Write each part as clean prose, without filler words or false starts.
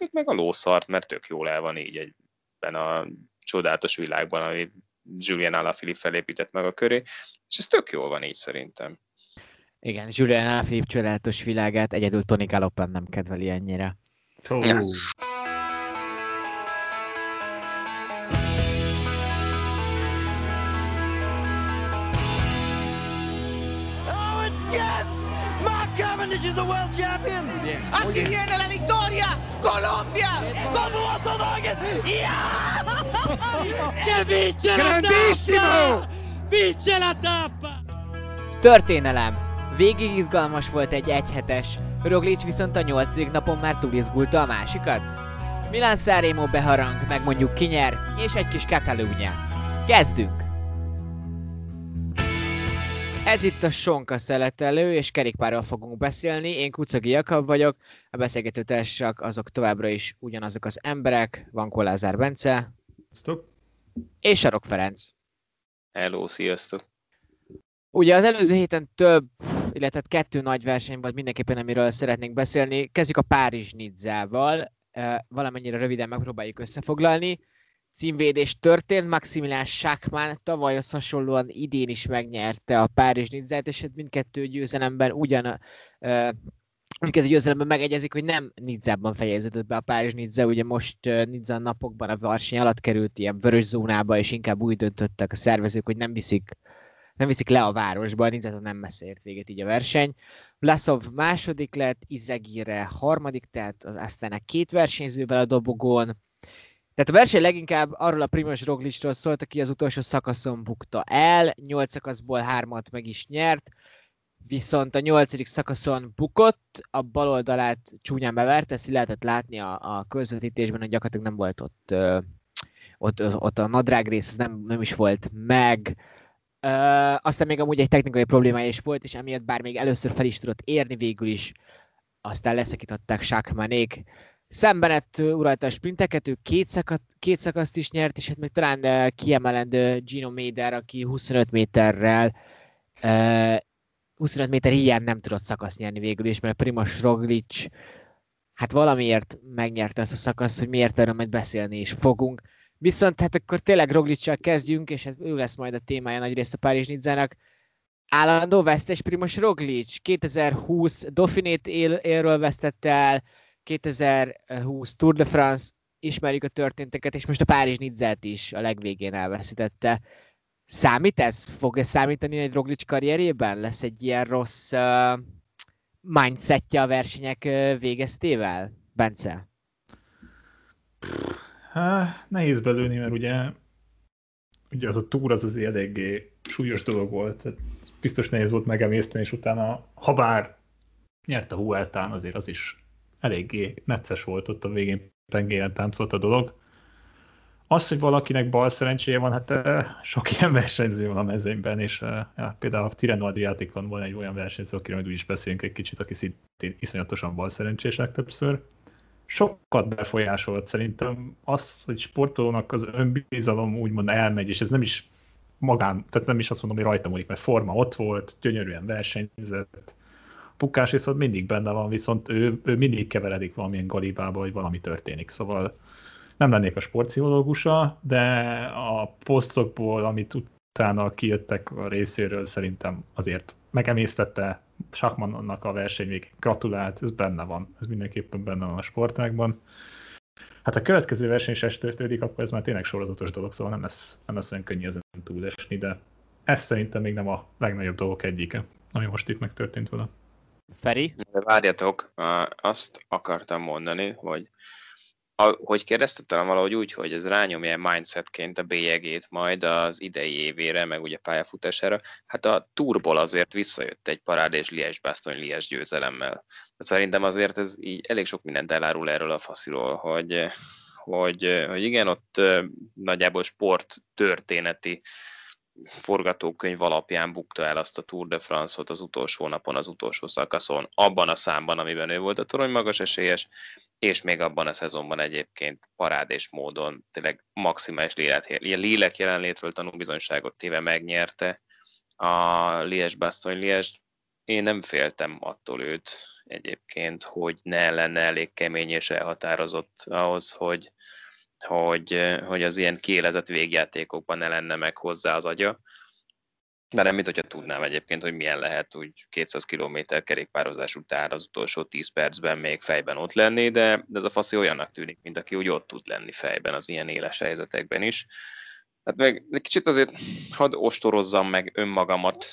ők meg a lószart, mert tök jól el van így egyben a csodálatos világban, ami Julian Alaphilipp felépített meg a köré, és ez tök jól van így szerintem. Igen, Julian Alaphilipp csodálatos világát egyedül Tony Galopin nem kedveli ennyire. Oh. Ja. Is the world champion. Así viene la victoria. Colombia. Como a Sodogue. Che vince la tappa. Vince la tappa. Történelem. Végig izgalmas volt egy egyhetes. Roglič viszont a 8. napon már túlizgulta a másikat. Milano-Sanremo beharang, megmondjuk ki nyer, és egy kis Katalúnya. Kezdünk! Ez itt a Sonka szeletelő, és kerékpárról fogunk beszélni. Én Kuczagi Jakab vagyok, a beszélgetőtársak azok továbbra is ugyanazok az emberek. Van Kollázár Bence. Sziasztok. És Sarok Ferenc. Hello, sziasztok. Ugye az előző héten több, illetve 2 nagy verseny volt mindenképpen, amiről szeretnénk beszélni. Kezdjük a Párizs-Nizzával. Valamennyire röviden megpróbáljuk összefoglalni. Címvédés történt, Maximilian Schachmann tavalyhoz hasonlóan idén is megnyerte a Párizs-Nizzát, és mindkettő győzelemben megegyezik, hogy nem Nizzában fejeződött be a Párizs-Nizza, ugye most Nizza napokban a verseny alatt került ilyen vörös zónába, és inkább úgy döntöttek a szervezők, hogy nem viszik le a városba, a Nizzától nem messze ért véget így a verseny. Vlasov 2. lett, Izegire 3., tehát az Astana 2 versenyzővel a dobogón. Tehát a verseny leginkább arról a Primož Rogličról szólt, aki az utolsó szakaszon bukta el, 8 szakaszból 3-at meg is nyert, viszont a 8. szakaszon bukott, a bal oldalát csúnyán beverte, ezt lehetett látni a közvetítésben, hogy gyakorlatilag nem volt ott a nadrág rész, ez nem is volt meg. Aztán még amúgy egy technikai problémája is volt, és emiatt bár még először fel is tudott érni végül is, aztán leszakították Schachmannék. Sam Bennett uralta a sprinteket, ő 2 szakaszt is nyert, és hát még talán kiemelendő Gino Mader, aki 25 méter hiány nem tudott szakaszt nyerni végül is, mert Primož Roglič hát valamiért megnyerte ezt a szakaszt, hogy miért, erről majd beszélni is fogunk. Viszont hát akkor tényleg Rogličsal kezdjünk, és hát ő lesz majd a témája nagyrészt a Párizs-Nizzának. Állandó vesztes Primož Roglič, 2020 Dauphinét élről vesztette el, 2020 Tour de France, ismerjük a történteket, és most a Párizs-Nizzát is a legvégén elveszítette. Számít ez? Fog ez számítani egy Roglič karrierében? Lesz egy ilyen rossz mindsetje a versenyek végeztével? Bence? Nehéz belőni, mert ugye az a túr az azért eléggé súlyos dolog volt. Tehát biztos nehéz volt megemészteni, és utána, ha bár nyert a Hueltán, azért az is eléggé necces volt, ott a végén pengélen táncolt a dolog. Az, hogy valakinek bal szerencséje van, hát sok ilyen versenyző van a mezőnyben, és például a Tirreno-Adriaticon van egy olyan versenyző, akiről úgy is beszélünk egy kicsit, aki szintén iszonyatosan bal szerencsés legtöbbször. Sokat befolyásolt szerintem az, hogy sportolónak az önbizalom úgymond elmegy, és ez nem is magán, tehát nem is azt mondom, hogy rajta múlik, mert forma ott volt, gyönyörűen versenyzett, pukás, viszont mindig benne van, viszont ő mindig keveredik valamilyen galibába, hogy valami történik. Szóval nem lennék a sportpszichológusa, de a posztokból, amit utána kijöttek a részéről, szerintem azért megemésztette Schachmannnak a verseny végén. Gratulált, ez benne van. Ez mindenképpen benne van a sportágban. Hát a következő verseny is estőtődik, akkor ez már tényleg sorozatos dolog, szóval nem lesz olyan könnyű ezen túlesni, de ez szerintem még nem a legnagyobb dolgok egyike, ami most itt megtörtént vele. Feri? Várjatok, azt akartam mondani, hogy kérdeztettem valahogy úgy, hogy ez rányomja mindsetként a bélyegét majd az idei évére, meg ugye pályafutására. Hát a Tourból azért visszajött egy parádés Liège-Bastogne-Liège győzelemmel. Szerintem azért ez így elég sok mindent elárul erről a fasziról, hogy igen, ott nagyjából sporttörténeti forgatókönyv alapján bukta el azt a Tour de France-ot az utolsó napon, az utolsó szakaszon, abban a számban, amiben ő volt a torony magas esélyes, és még abban a szezonban egyébként parádés módon tényleg maximális lélek jelenlétről tanúbizonyságot téve megnyerte a Liège-Bastogne-Liège. Én nem féltem attól őt, egyébként, hogy ne lenne elég kemény és elhatározott ahhoz, hogy az ilyen kiélezett végjátékokban ne lenne meg hozzá az agya. Mert nem, mint hogyha tudnám egyébként, hogy milyen lehet úgy 200 km kerékpározás után az utolsó 10 percben még fejben ott lenni, de ez a faszi olyannak tűnik, mint aki úgy ott tud lenni fejben az ilyen éles helyzetekben is. Tehát meg egy kicsit azért hadd ostorozzam meg önmagamat,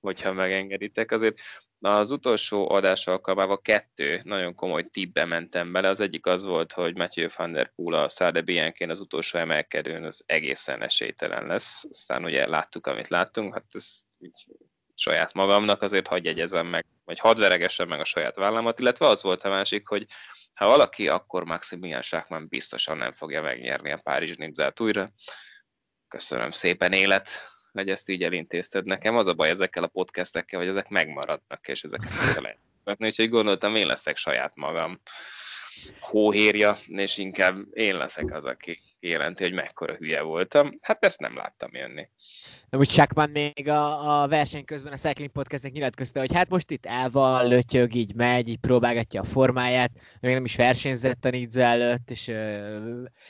hogyha megengeditek, azért az utolsó adás alkalmával 2 nagyon komoly tippbe mentem bele. Az egyik az volt, hogy Mathieu van der Poel a Strade Bianchén az utolsó emelkedőn az egészen esélytelen lesz. Aztán ugye láttuk, amit láttunk, hát ez így saját magamnak azért hadd jegyezem meg, vagy hadd veregessem meg a saját vállamat, illetve az volt a másik, hogy ha valaki, akkor Maximilian Schachmann biztosan nem fogja megnyerni a Párizs-Nizzát újra. Köszönöm szépen, élet, hogy ezt így elintézted nekem. Az a baj ezekkel a podcastekkel, hogy ezek megmaradnak, és ezeket nem lehet megtenni, úgyhogy gondoltam, én leszek saját magam hóhérja, és inkább én leszek az, aki jelenti, hogy mekkora hülye voltam. Hát ezt nem láttam jönni. De most Schachmann még a verseny közben a Cycling Podcastnek nyilatkozta, hogy hát most itt elval, lötyög, így megy, így próbálgatja a formáját, még nem is versenyzett a Nizza előtt, és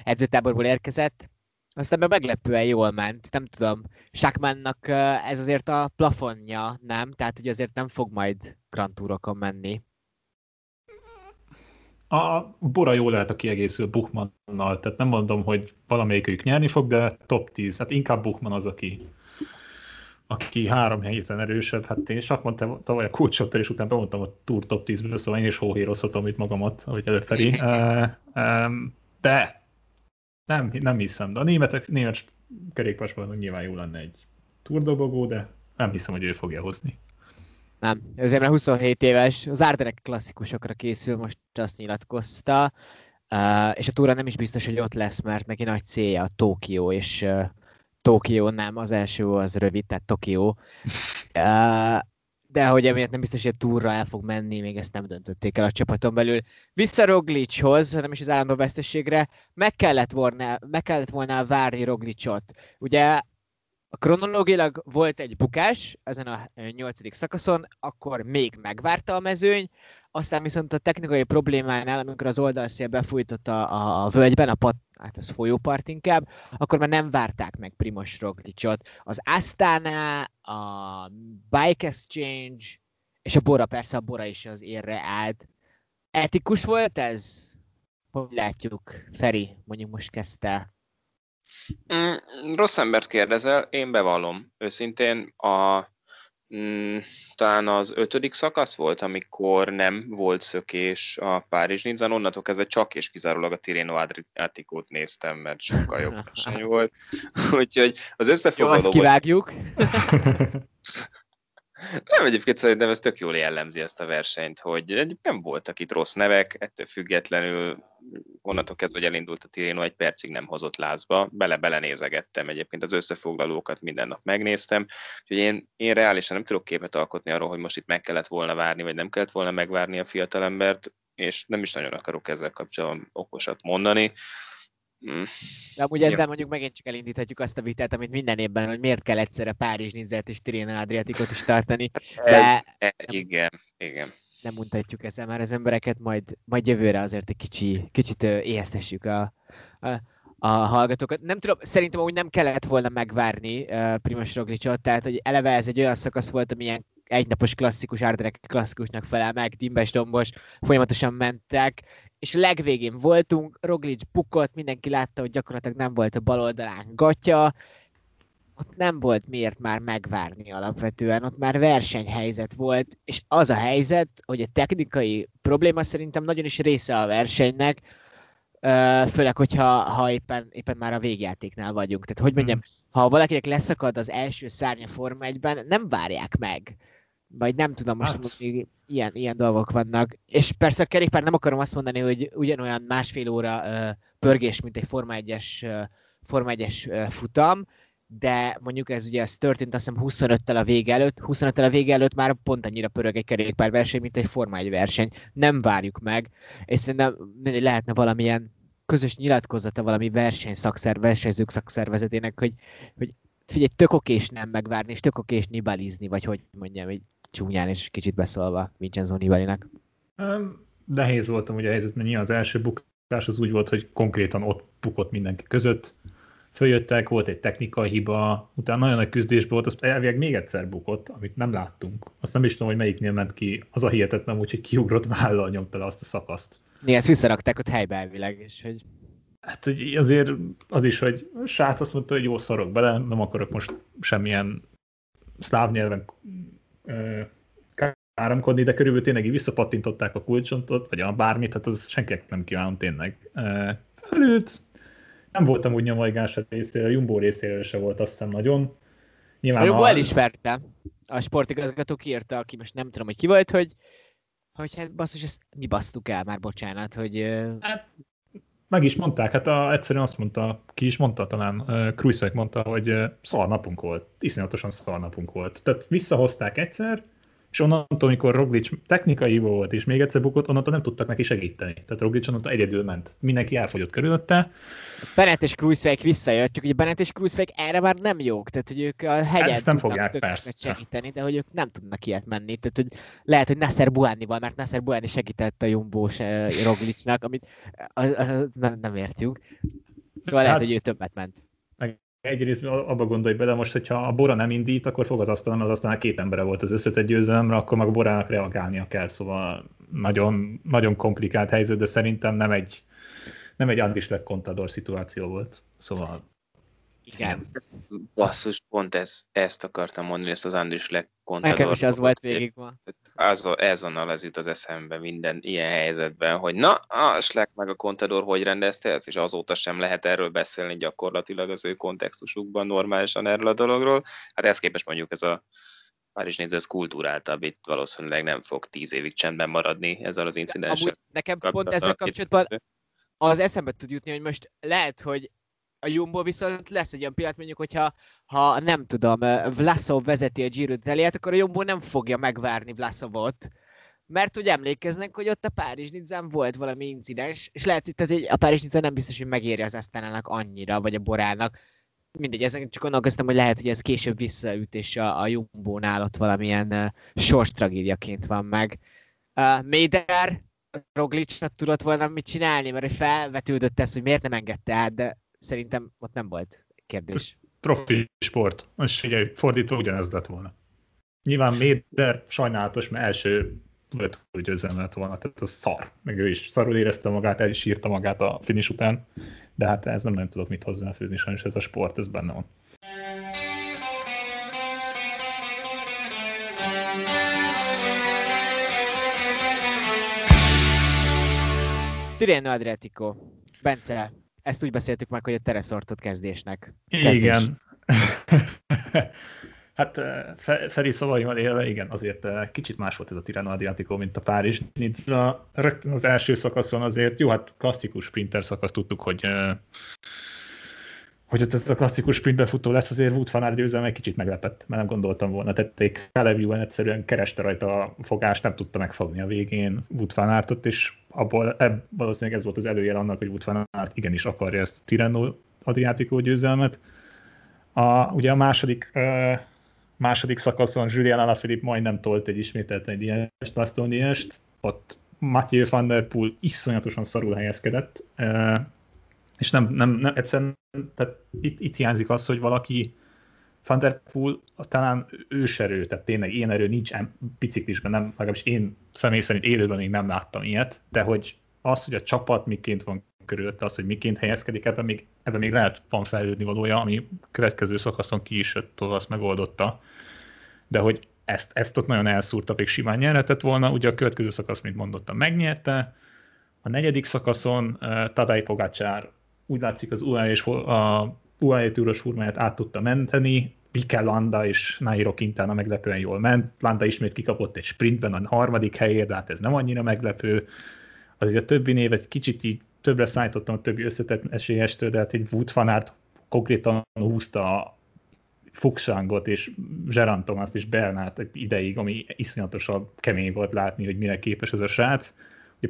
edzőtáborból érkezett. Aztán be meglepően jól ment, nem tudom, Schachmannnak ez azért a plafonja, nem? Tehát, hogy azért nem fog majd Grand Tourokon menni. A Bora jól lehet a kiegészül Buchmannnal, tehát nem mondom, hogy valamelyikük nyerni fog, de top 10, hát inkább Buchmann az, aki 3 héten erősebb. Hát én Schachmann tavaly a kulcsoktor, és utána bemondtam a Tour top 10-ből, szóval én is hóhérozhatom itt magamat, ahogy előfelé. De... Nem hiszem, de a német kerékpársportban nyilván jó lenne egy turdobogó, de nem hiszem, hogy ő fogja hozni. Nem, azért már 27 éves, az Ardenek klasszikusokra készül, most azt nyilatkozta, és a túra nem is biztos, hogy ott lesz, mert neki nagy célja a Tokió, és Tokió nem, az első az rövid, tehát Tokió. De hogy emiatt nem biztos, hogy a túrra el fog menni, még ezt nem döntötték el a csapaton belül. Vissza Rogličhoz, nem is az állandó veszteségre, meg kellett volna várni Rogličot. Ugye kronológilag volt egy bukás ezen a 8. szakaszon, akkor még megvárta a mezőny, aztán viszont a technikai problémánál, amikor az oldalszél befújtott a völgyben, hát az folyópart inkább, akkor már nem várták meg Primož Rogličot. Az Astana, a Bike Exchange, és a Bora, persze a Bora is az érre állt. Etikus volt ez? Hogy látjuk? Feri, mondjuk most kezdte. Rossz embert kérdezel, én bevallom. Őszintén talán az 5. szakasz volt, amikor nem volt szökés a Párizs-Nizzán, onnantól kezdve csak és kizárólag a Tirreno-Adriaticót néztem, mert sokkal jobb verseny volt. Úgyhogy az összefoglaló... Jó, azt kivágjuk. Nem, egyébként szerintem ez tök jól jellemzi ezt a versenyt, hogy nem voltak itt rossz nevek, ettől függetlenül onnantól kezdve, hogy elindult a Tirreno, egy percig nem hozott lázba, bele-bele nézegettem egyébként, az összefoglalókat minden nap megnéztem, úgyhogy én reálisan nem tudok képet alkotni arról, hogy most itt meg kellett volna várni, vagy nem kellett volna megvárni a fiatalembert, és nem is nagyon akarok ezzel kapcsolatban okosat mondani. De amúgy ezzel mondjuk megint csak elindíthatjuk azt a vitát, amit minden évben, hogy miért kell egyszerre Párizs-Nizzát és Tirreno-Adriaticót is tartani. De igen. Nem mutatjuk ezzel már az embereket, majd jövőre azért egy kicsit éheztessük a hallgatókat. Nem tudom, szerintem úgy nem kellett volna megvárni Primož Rogličot, tehát hogy eleve ez egy olyan szakasz volt, amilyen egynapos klasszikus, Ardenek klasszikusnak felel meg, dimbes-dombos, folyamatosan mentek, és legvégén voltunk, Roglič bukott, mindenki látta, hogy gyakorlatilag nem volt a bal oldalán gatya, ott nem volt miért már megvárni alapvetően, ott már versenyhelyzet volt, és az a helyzet, hogy a technikai probléma szerintem nagyon is része a versenynek, főleg, hogyha éppen már a végjátéknál vagyunk. Tehát, hogy mondjam, ha valakinek leszakad az első szárnya Forma 1-ben, nem várják meg. Vagy nem tudom, most még ilyen dolgok vannak. És persze a kerékpár, nem akarom azt mondani, hogy ugyanolyan másfél óra pörgés, mint egy Forma 1-es futam, de mondjuk ez ugye ez történt, azt hiszem 25-tel a vége előtt már pont annyira pörög egy kerékpárverseny, mint egy Forma 1 verseny. Nem várjuk meg, és szerintem lehetne valamilyen közös nyilatkozata valami versenyzők szakszervezetének, hogy figyelj, tök okés nem megvárni, és tök okés nibalizni, vagy hogy mondjam, egy csúnyán és kicsit beszólva Vincenzo Nibalinak. Nehéz voltam ugye a helyzet, mert nyilván az első bukás az úgy volt, hogy konkrétan ott bukott mindenki között. Följöttek, volt egy technikai hiba, utána nagyon nagy küzdésben volt, azt elvileg még egyszer bukott, amit nem láttunk. Azt nem is tudom, hogy melyiknél ment ki. Az a hihetetlen, úgyhogy kiugrott vállal nyomta le azt a szakaszt. Néha ezt visszarakták ott helybe elvileg, és hogy... Hát hogy azért az is, hogy srác azt mondta, hogy jó szarok bele, nem akarok most semmilyen szláv nyelven áramkodni, de körülbelül tényleg így visszapattintották a kulcsontot, vagy a bármit, hát az senkinek nem kívánom tényleg. Felült, nem voltam úgy nyomajgás a részéről, a Jumbó részéről se volt, azt hiszem nagyon. Nyilván a Jumbó elismerte, a sportigazgató kiírta, aki most nem tudom, hogy ki volt, hogy hát basszus, ezt mi basztuk el már, bocsánat, hogy... Hát, meg is mondták, hát egyszerűen azt mondta, ki is mondta talán, Kruijswijk mondta, hogy szarnapunk volt, iszonyatosan szarnapunk volt. Tehát visszahozták egyszer, és onnantól, amikor Roglič technikai hiba volt, és még egyszer bukott, onnantól nem tudtak neki segíteni. Tehát Roglič onnantól egyedül ment. Mindenki elfogyott körülötte. Bennett és Kruijswijk visszajött, csak ugye Bennett és Kruijswijk erre már nem jók. Tehát, hogy ők a hegyen nem tudnak segíteni, de hogy ők nem tudnak ilyet menni. Tehát, hogy lehet, hogy Nasser Buanyí van, mert Nasser Buanyí segített a Jumbós Rogličnak, amit nem értjük. Szóval hát, lehet, hogy ő többet ment. Egyrészt abba gondolj bele most, hogyha a Bora nem indít, akkor fog az Asztalán, két embere volt az összetett győzelemre, akkor meg a Borának reagálnia kell, szóval nagyon, nagyon komplikált helyzet, de szerintem nem egy Andis Le Contador szituáció volt, szóval... Igen. Basszus, pont ezt akartam mondani, ezt az Andis Le Contador... Nekem is az volt végig ma. Azonnal ez jut az eszembe minden ilyen helyzetben, hogy na, a Schleck meg a Contador hogy rendezte ezt, és azóta sem lehet erről beszélni gyakorlatilag az ő kontextusukban normálisan erről a dologról. Hát ezt képest mondjuk ez a Párizs-Nizza kultúráltabb, itt valószínűleg nem fog 10 évig csendben maradni ezzel az incidenssel. Nekem pont ezzel kapcsolatban az eszembe tud jutni, hogy most lehet, hogy a Jumbo viszont lesz egy olyan pillanat, mondjuk, hogyha nem tudom, Vlasov vezeti a Giro d'Italiát, akkor a Jumbo nem fogja megvárni Vlasovot, mert ugye emlékeznek, hogy ott a Párizs-Nizzán volt valami incidens, és lehet, hogy a Párizs-Nizza nem biztos, hogy megéri az Astanának annyira, vagy a Borának. Mindegy, ezen csak gondolkoztam, hogy lehet, hogy ez később visszaüt, és a Jumbónál ott valamilyen sorstragédiaként van meg. Mader Rogličnak tudott volna mit csinálni, mert felvetődött ezt, hogy miért nem engedte át, de szerintem ott nem volt kérdés. Profi sport. Most figyelj, fordítva ugyanez lett volna. Nyilván Mader sajnálatos, mert első győzelem lett volna, tehát az szar. Meg ő is szarul érezte magát, el is írta magát a finish után, de hát ez nem tudok mit hozzáfűzni, sajnos ez a sport, ez benne van. Tirreno-Adriatico. Bence, ezt úgy beszéltük meg, hogy a tereszortot kezdésnek. Igen. Hát Feri szavaimmal élve, igen, azért kicsit más volt ez a Tirreno-Adriatico, mint a Párizs-Nizza. Rögtön az első szakaszon azért, jó, hát klasszikus sprinter szakasz, tudtuk, hogy ott ez a klasszikus sprintbefutó lesz, azért Wout van Aert győzelme egy kicsit meglepett, mert nem gondoltam volna, tették Caleb egyszerűen kereste rajta a fogást, nem tudta megfogni a végén Wout van Aertot, és abból valószínűleg ez volt az előjel annak, hogy Wout van Aert igenis akarja ezt a Tirreno-Adriatico győzelmet. Ugye a második szakaszon Julian Alaphilipp majdnem tolt egy ismételten egy Liège-Bastogne-Liège-t, ott Mathieu van der Poel iszonyatosan szarul helyezkedett, és nem egyszerűen, tehát itt hiányzik az, hogy valaki Van der Poel talán őserő, tehát tényleg ilyen erő nincs biciklisben, nem, legalábbis én személy szerint élőben még nem láttam ilyet, de hogy az, hogy a csapat miként van körülötte, az, hogy miként helyezkedik, ebben még lehet van fejlődni valója, ami következő szakaszon ki is jött, azt megoldotta, de hogy ezt ott nagyon elszúrta, még simán nyerhetett volna, ugye a következő szakasz, mint mondottam, megnyerte, a negyedik szakaszon Tadej Pogačar úgy látszik az UAE és a UAE túros formáját át tudta menteni, Mikel Landa és Nairo Quintana meglepően jól ment, Landa ismét kikapott egy sprintben a harmadik helyért, de hát ez nem annyira meglepő, azért a többi név egy kicsit így többre szállítottam a többi összetett esélyestől, de hát egy Wout van Aert konkrétan húzta a Fuchsangot és Geraint Thomas-t és Bernalt egy ideig, ami iszonyatosan kemény volt látni, hogy mire képes ez a srác.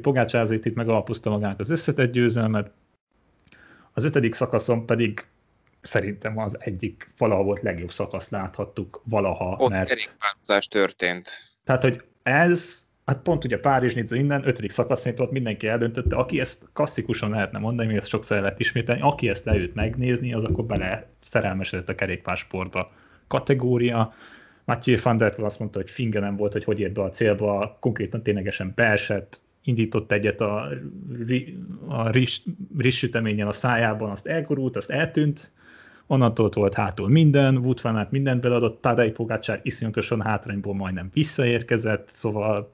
Pogačar azért itt megalapozta magának az összetett győzelmet, az ötödik szakaszon pedig szerintem az egyik valaha volt legjobb szakaszt láthattuk valaha. Ott kerékpározás történt. Tehát, hogy ez Hát pont ugye Párizs-Nizza innen, 5. szakaszén ott mindenki eldöntötte, aki ezt klasszikusan lehetne mondani, mi ezt sokszor lehet ismételni, aki ezt leült megnézni, az akkor bele szerelmesedett a kerékpársportba. Kategória, Mathieu van der Poel azt mondta, hogy finge nem volt, hogy ért be a célba, konkrétan ténylegesen beesett, indított egyet a rizssüteményen a szájában, azt elgurult, azt eltűnt, onnantól volt hátul minden, Wout van Aert mindent beleadott, Tadej Pogačar iszonyatosan hátrányból majdnem visszaérkezett, szóval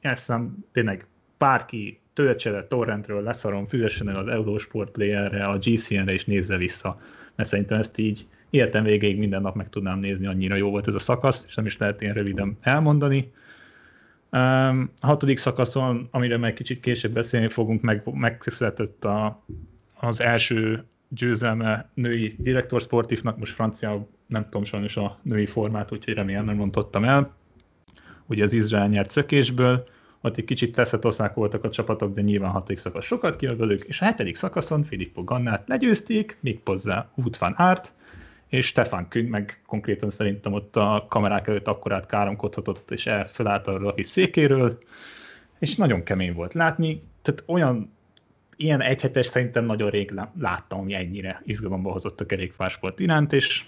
elszám tényleg bárki töltse torrentről, leszarom, füzessen el az Eurosport Player-re, a GCN-re és nézze vissza, mert szerintem ezt így életem végéig minden nap meg tudnám nézni, annyira jó volt ez a szakasz, és nem is lehet én röviden elmondani. A 6. szakaszon, amire meg kicsit később beszélni fogunk, megszületett az első győzelme női direktorsportívnak, most francia, nem tudom sajnos a női formát, úgyhogy remélem nem rontottam el. Ugye az Izrael nyert szökésből, ott egy kicsit teszetoszák voltak a csapatok, de nyilván 6. szakasz sokat kijön velük, és a 7. szakaszon Filippo Gannát legyőzték, méghozzá Wout van Aert, és Stefan Küng meg konkrétan szerintem ott a kamerák előtt akkorát káromkodhatott, és elfelállt arra a kis székéről, és nagyon kemény volt látni, tehát olyan ilyen egyhetes szerintem nagyon rég láttam, ami ennyire izgalomba hozott a kerékpársport iránt, és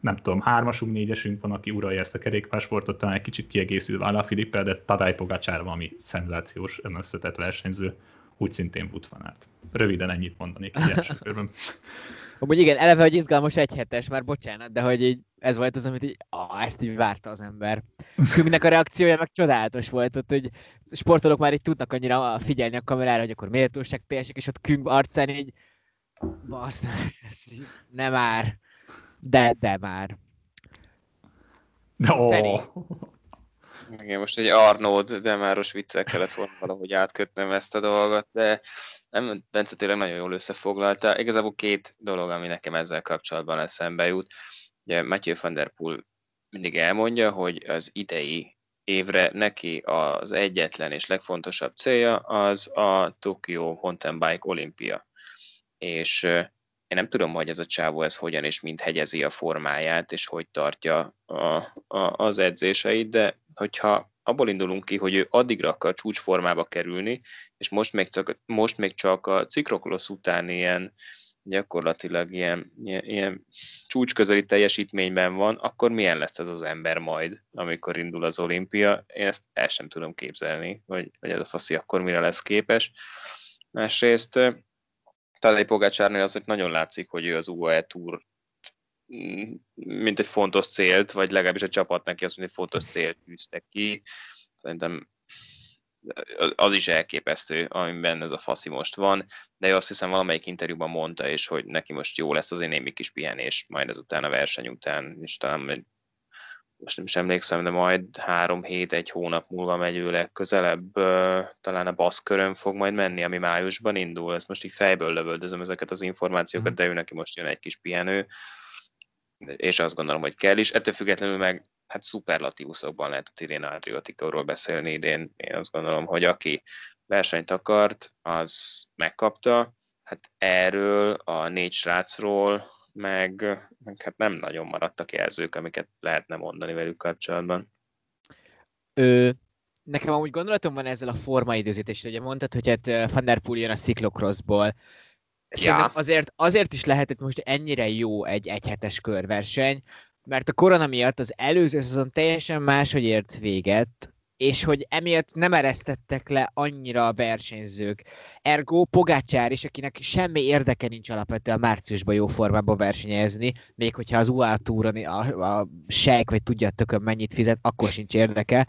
nem tudom, 3-asunk, 4-esünk van, aki uralja ezt a kerékalasportot, talán egy kicsit kiegészülve Alaphilippel, de Tadej Pogačar valami szenzációs, összetett versenyző, úgy szintén Wout van Aert. Röviden ennyit mondanék egy első körben. Amúgy igen, eleve, hogy izgalmas egyhetes, már bocsánat, de hogy így ez volt az, amit így, ezt így várta az ember. Küngnek a reakciója meg csodálatos volt ott, hogy sportolók már így tudnak annyira figyelni a kamerára, hogy akkor méltóság teljesek, és ott Küng arcán így, basz, nem már, de már. Igen, most egy Arnold Demáros viccel kellett volna valahogy átkötnöm ezt a dolgot, de nem, Bence tényleg nagyon jól összefoglalta. Igazából két dolog, ami nekem ezzel kapcsolatban eszembe jut. Ugye Mathieu van der Poel mindig elmondja, hogy az idei évre neki az egyetlen és legfontosabb célja az a Tokió Mountain Bike olimpia. És én nem tudom, hogy ez a csávó ez hogyan és mind hegyezi a formáját, és hogy tartja az edzéseit, de hogyha abból indulunk ki, hogy ő addigra akar csúcsformába kerülni, és most még csak a ciklokrosz után ilyen gyakorlatilag ilyen csúcsközeli teljesítményben van, akkor milyen lesz ez az ember majd, amikor indul az olimpia? Én ezt el sem tudom képzelni, hogy ez a faszi akkor mire lesz képes. Másrészt Tadej Pogačarnál azért nagyon látszik, hogy ő az UAE Tour mint egy fontos célt, vagy legalábbis a csapat neki azt mondja, hogy fontos célt tűztek ki. Szerintem az is elképesztő, amiben ez a faszi most van, de azt hiszem valamelyik interjúban mondta, és hogy neki most jó lesz azért némi kis pihenés, majd ezután a verseny után, és talán most nem is emlékszem, de majd 3 hét, 1 hónap múlva megy ő legközelebb, talán a baszkörön fog majd menni, ami májusban indul, ezt most így fejből lövöldözöm ezeket az információkat, de ő neki most jön egy kis pihenő, és azt gondolom, hogy kell is. Ettől függetlenül meg hát szuperlatívuszokban lehet a Tirreno-Adriaticóról beszélni idén. Én azt gondolom, hogy aki versenyt akart, az megkapta. Hát erről a 4 srácról meg hát nem nagyon maradtak jelzők, amiket lehetne mondani velük kapcsolatban. Nekem amúgy gondolatom van ezzel a formaidőzítésre. Ugye mondtad, hogy hát Van der Poel jön a sziklokroszból. Szerintem azért is lehetett most ennyire jó egy egyhetes körverseny, mert a korona miatt az előző szezon teljesen máshogy ért véget, és hogy emiatt nem eresztettek le annyira a versenyzők. Ergo Pogačar is, akinek semmi érdeke nincs alapvetően márciusban jó formában versenyezni, még hogyha az UAE Touron a sejk, vagy tudja tökön mennyit fizet, akkor sincs érdeke,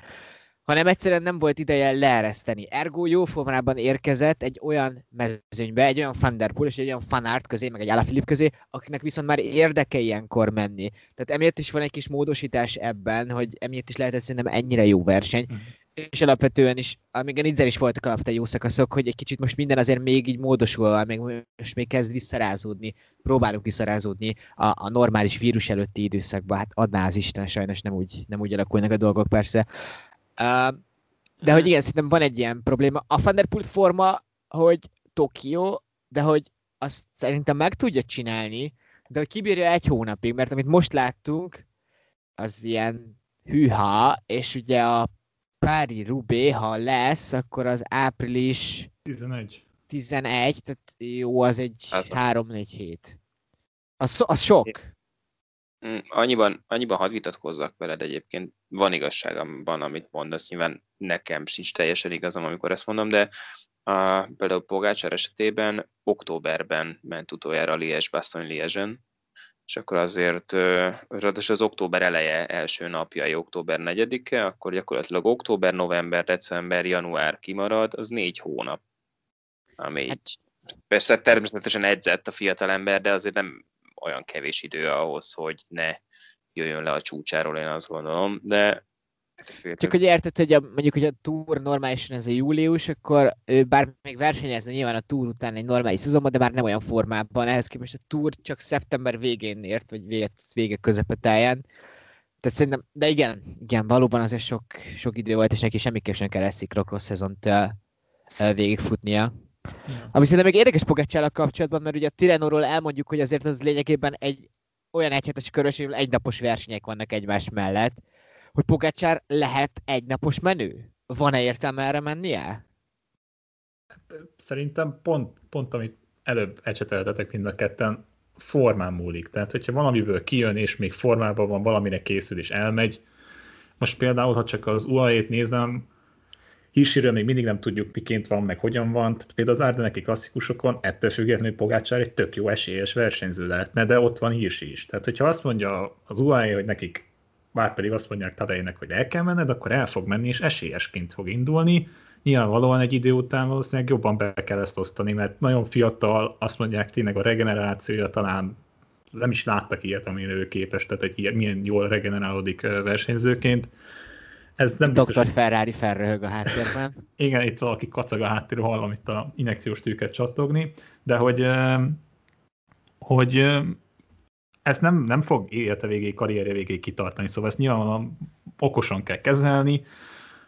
hanem egyszerűen nem volt ideje leereszteni. Ergo jó formában érkezett egy olyan mezőnybe, egy olyan Van der Poel és egy olyan Van Aert közé, meg egy Alaphilipp közé, akinek viszont már érdeke ilyenkor menni. Tehát emiatt is van egy kis módosítás ebben, hogy emiatt is lehetett szerintem ennyire jó verseny. És alapvetően is, amíg a Nizzen is voltak alapvetően jó szakaszok, hogy egy kicsit most minden azért még így módosulva, még kezd visszarázódni, próbálunk visszarázódni a normális vírus előtti időszakban. Hát adná az Isten, sajnos nem úgy alakulnak a dolgok persze. De hogy igen, szerintem van egy ilyen probléma. A Van der Poel forma, hogy Tokió, de hogy azt szerintem meg tudja csinálni, de hogy kibírja 1 hónapig, mert amit most láttunk, az ilyen hűha, és ugye a Párizs-Roubaix, ha lesz, akkor az április 11, tehát jó, az egy 3-4 hét. Az sok. Annyiban hadd vitatkozzak veled egyébként. Van igazságban, amit mondasz, nyilván nekem sincs teljesen igazam, amikor ezt mondom, de például Pogačar esetében októberben ment utoljára a Liège-Bastogne-Liège-en, és akkor azért, ráadásul az október eleje első napjai, október 4-e, akkor gyakorlatilag október, november, december, január kimarad, az 4 hónap. Ami hát, persze természetesen edzett a fiatalember, de azért nem olyan kevés idő ahhoz, hogy ne jöjjön le a csúcsáról, én azt gondolom, de... Csak hogy érted, hogy a túr normálisan ez a július, akkor ő bár még versenyezne nyilván a túr után egy normális szezonban, de már nem olyan formában, ehhez képest a túr csak szeptember végén ért, vagy vége közepetáján. Tehát szerintem, de igen, valóban azért sok idő volt, és neki semmiképp sem kell ezt szikrokrossz szezont végigfutnia. Ja. Ami szerintem még érdekes Pogačarral kapcsolatban, mert ugye a Tirrenóról elmondjuk, hogy azért az lényegében egy olyan egyhetes körös, ahol egynapos versenyek vannak egymás mellett, hogy Pogačar lehet egynapos menő? Van-e értelme erre mennie? Szerintem pont amit előbb ecseteltetek mind a ketten, formán múlik. Tehát, hogyha valamiből kijön, és még formában van, valamire készül, és elmegy. Most például, ha csak az UAE-t nézem, Hísiről még mindig nem tudjuk, miként van, meg hogyan van. Tehát például az árdenneki klasszikusokon ettől függetlenül Pogačar egy tök jó esélyes versenyző lehetne, de ott van Hirsi is. Tehát, hogyha azt mondja az UAE, hogy nekik, bár pedig azt mondják Tadejnek, hogy el kell menned, akkor el fog menni, és esélyesként fog indulni. Nyilvánvalóan egy idő után valószínűleg jobban be kell ezt osztani, mert nagyon fiatal, azt mondják tényleg a regenerációja talán nem is láttak ilyet, amire ő képes, tehát hogy milyen jól regenerálódik versenyzőként. Ez nem biztos, Dr. Ferrari felröhög a háttérben. Igen, itt valaki kacag a háttérről, hallom itt a injekciós tűket csattogni, de hogy ezt nem fog élete végéig, karrierje végéig kitartani, szóval ezt nyilvánvalóan okosan kell kezelni.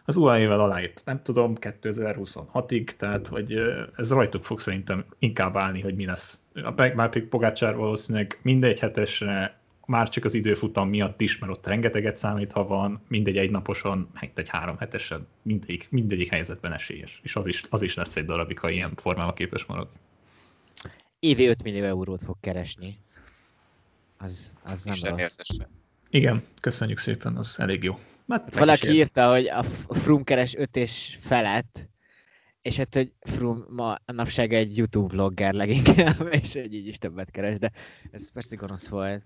Az UAE-vel aláírt, nem tudom, 2026-ig, tehát hogy ez rajtuk fog szerintem inkább állni, hogy mi lesz. Már pedig Pogačar valószínűleg mindegy hetesre, már csak az időfutam miatt is, mert ott rengeteget számít, ha van, mindegy egynaposan, egy 3 hetesen, mindegyik helyzetben esélyes. És az is lesz egy darabig, ha ilyen formában képes maradni. Évi 5 millió eurót fog keresni. Az nem rossz. Igen, köszönjük szépen, az elég jó. Hát valaki írta, hogy a Froome keres 5 és felett, és hát, hogy Froome manapság egy YouTube vlogger leginkább, és hogy így is többet keres, de ez persze gonosz volt.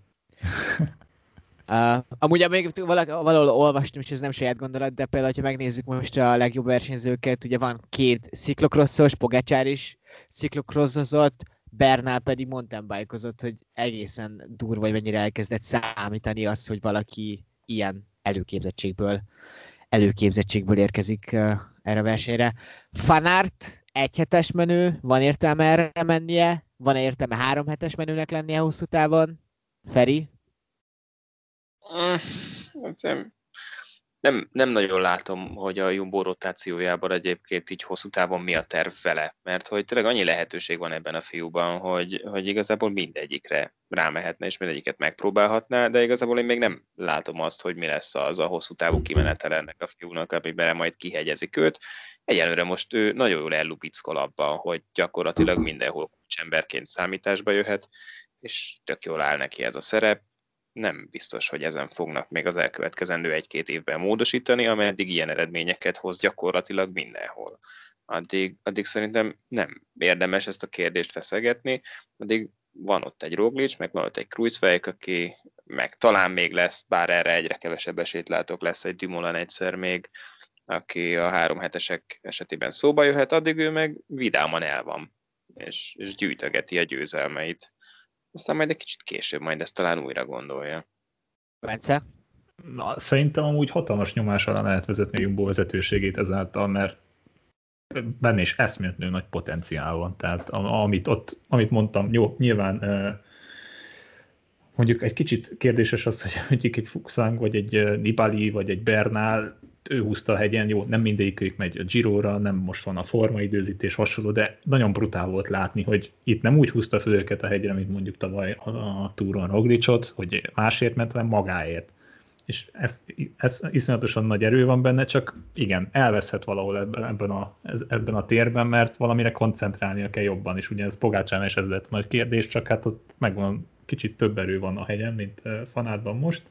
Amúgy még valahol olvastam, és ez nem saját gondolat, de például, ha megnézzük most a legjobb versenyzőket, ugye van 2 sziklokrosszos, Pogačar is sziklokrosszozott, Bernal pedig mountainbike-ozott, hogy egészen durva, hogy mennyire elkezdett számítani azt, hogy valaki ilyen előképzettségből érkezik erre a versenyre. Van Aert, 1 hetes menő, van értelme erre mennie? Van értelme 3 hetes menőnek lennie hosszú távon? Feri? Nem nagyon látom, hogy a Jumbó rotációjában egyébként így hosszú távon mi a terv vele, mert hogy tényleg annyi lehetőség van ebben a fiúban, hogy igazából mindegyikre rámehetne, és mindegyiket megpróbálhatná, de igazából én még nem látom azt, hogy mi lesz az a hosszú távú kimenetel ennek a fiúnak, amiben majd kihegyezik őt. Egyelőre most ő nagyon jól ellubickol abban, hogy gyakorlatilag mindenhol kulcsemberként számításba jöhet, és tök jól áll neki ez a szerep. Nem biztos, hogy ezen fognak még az elkövetkezendő 1-2 évben módosítani, ameddig ilyen eredményeket hoz gyakorlatilag mindenhol. Addig szerintem nem érdemes ezt a kérdést feszegetni, addig van ott egy Roglič, meg van ott egy Kruijswijk, aki meg talán még lesz, bár erre egyre kevesebb esélyt látok, lesz egy Dumoulin egyszer még, aki a 3 hetesek esetében szóba jöhet, addig ő meg vidáman el van, és gyűjtögeti a győzelmeit. Aztán majd egy kicsit később majd ezt talán újra gondolja. Bence? Na, szerintem amúgy hatalmas nyomás alá lehet vezetni Jumbó vezetőségét ezáltal, mert benne is eszméletlenül nagy potenciál van. Tehát amit mondtam, jó, nyilván mondjuk egy kicsit kérdéses az, hogy mondjuk egy Fuchsang, vagy egy Nibali, vagy egy Bernal, ő húzta a hegyen, jó, nem mindegyikük megy a Giróra, nem most van a formaidőzítés hasonló, de nagyon brutál volt látni, hogy itt nem úgy húzta fel őket a hegyre, mint mondjuk tavaly a túron Rogličot, hogy másért ment, hanem magáért. és ez iszonyatosan nagy erő van benne, csak igen, elveszhet valahol ebben a térben, mert valamire koncentrálnia kell jobban, és ugye ez Pogačárnál is ez lett nagy kérdés, csak hát ott megvan, kicsit több erő van a hegyen, mint Van Aertban most.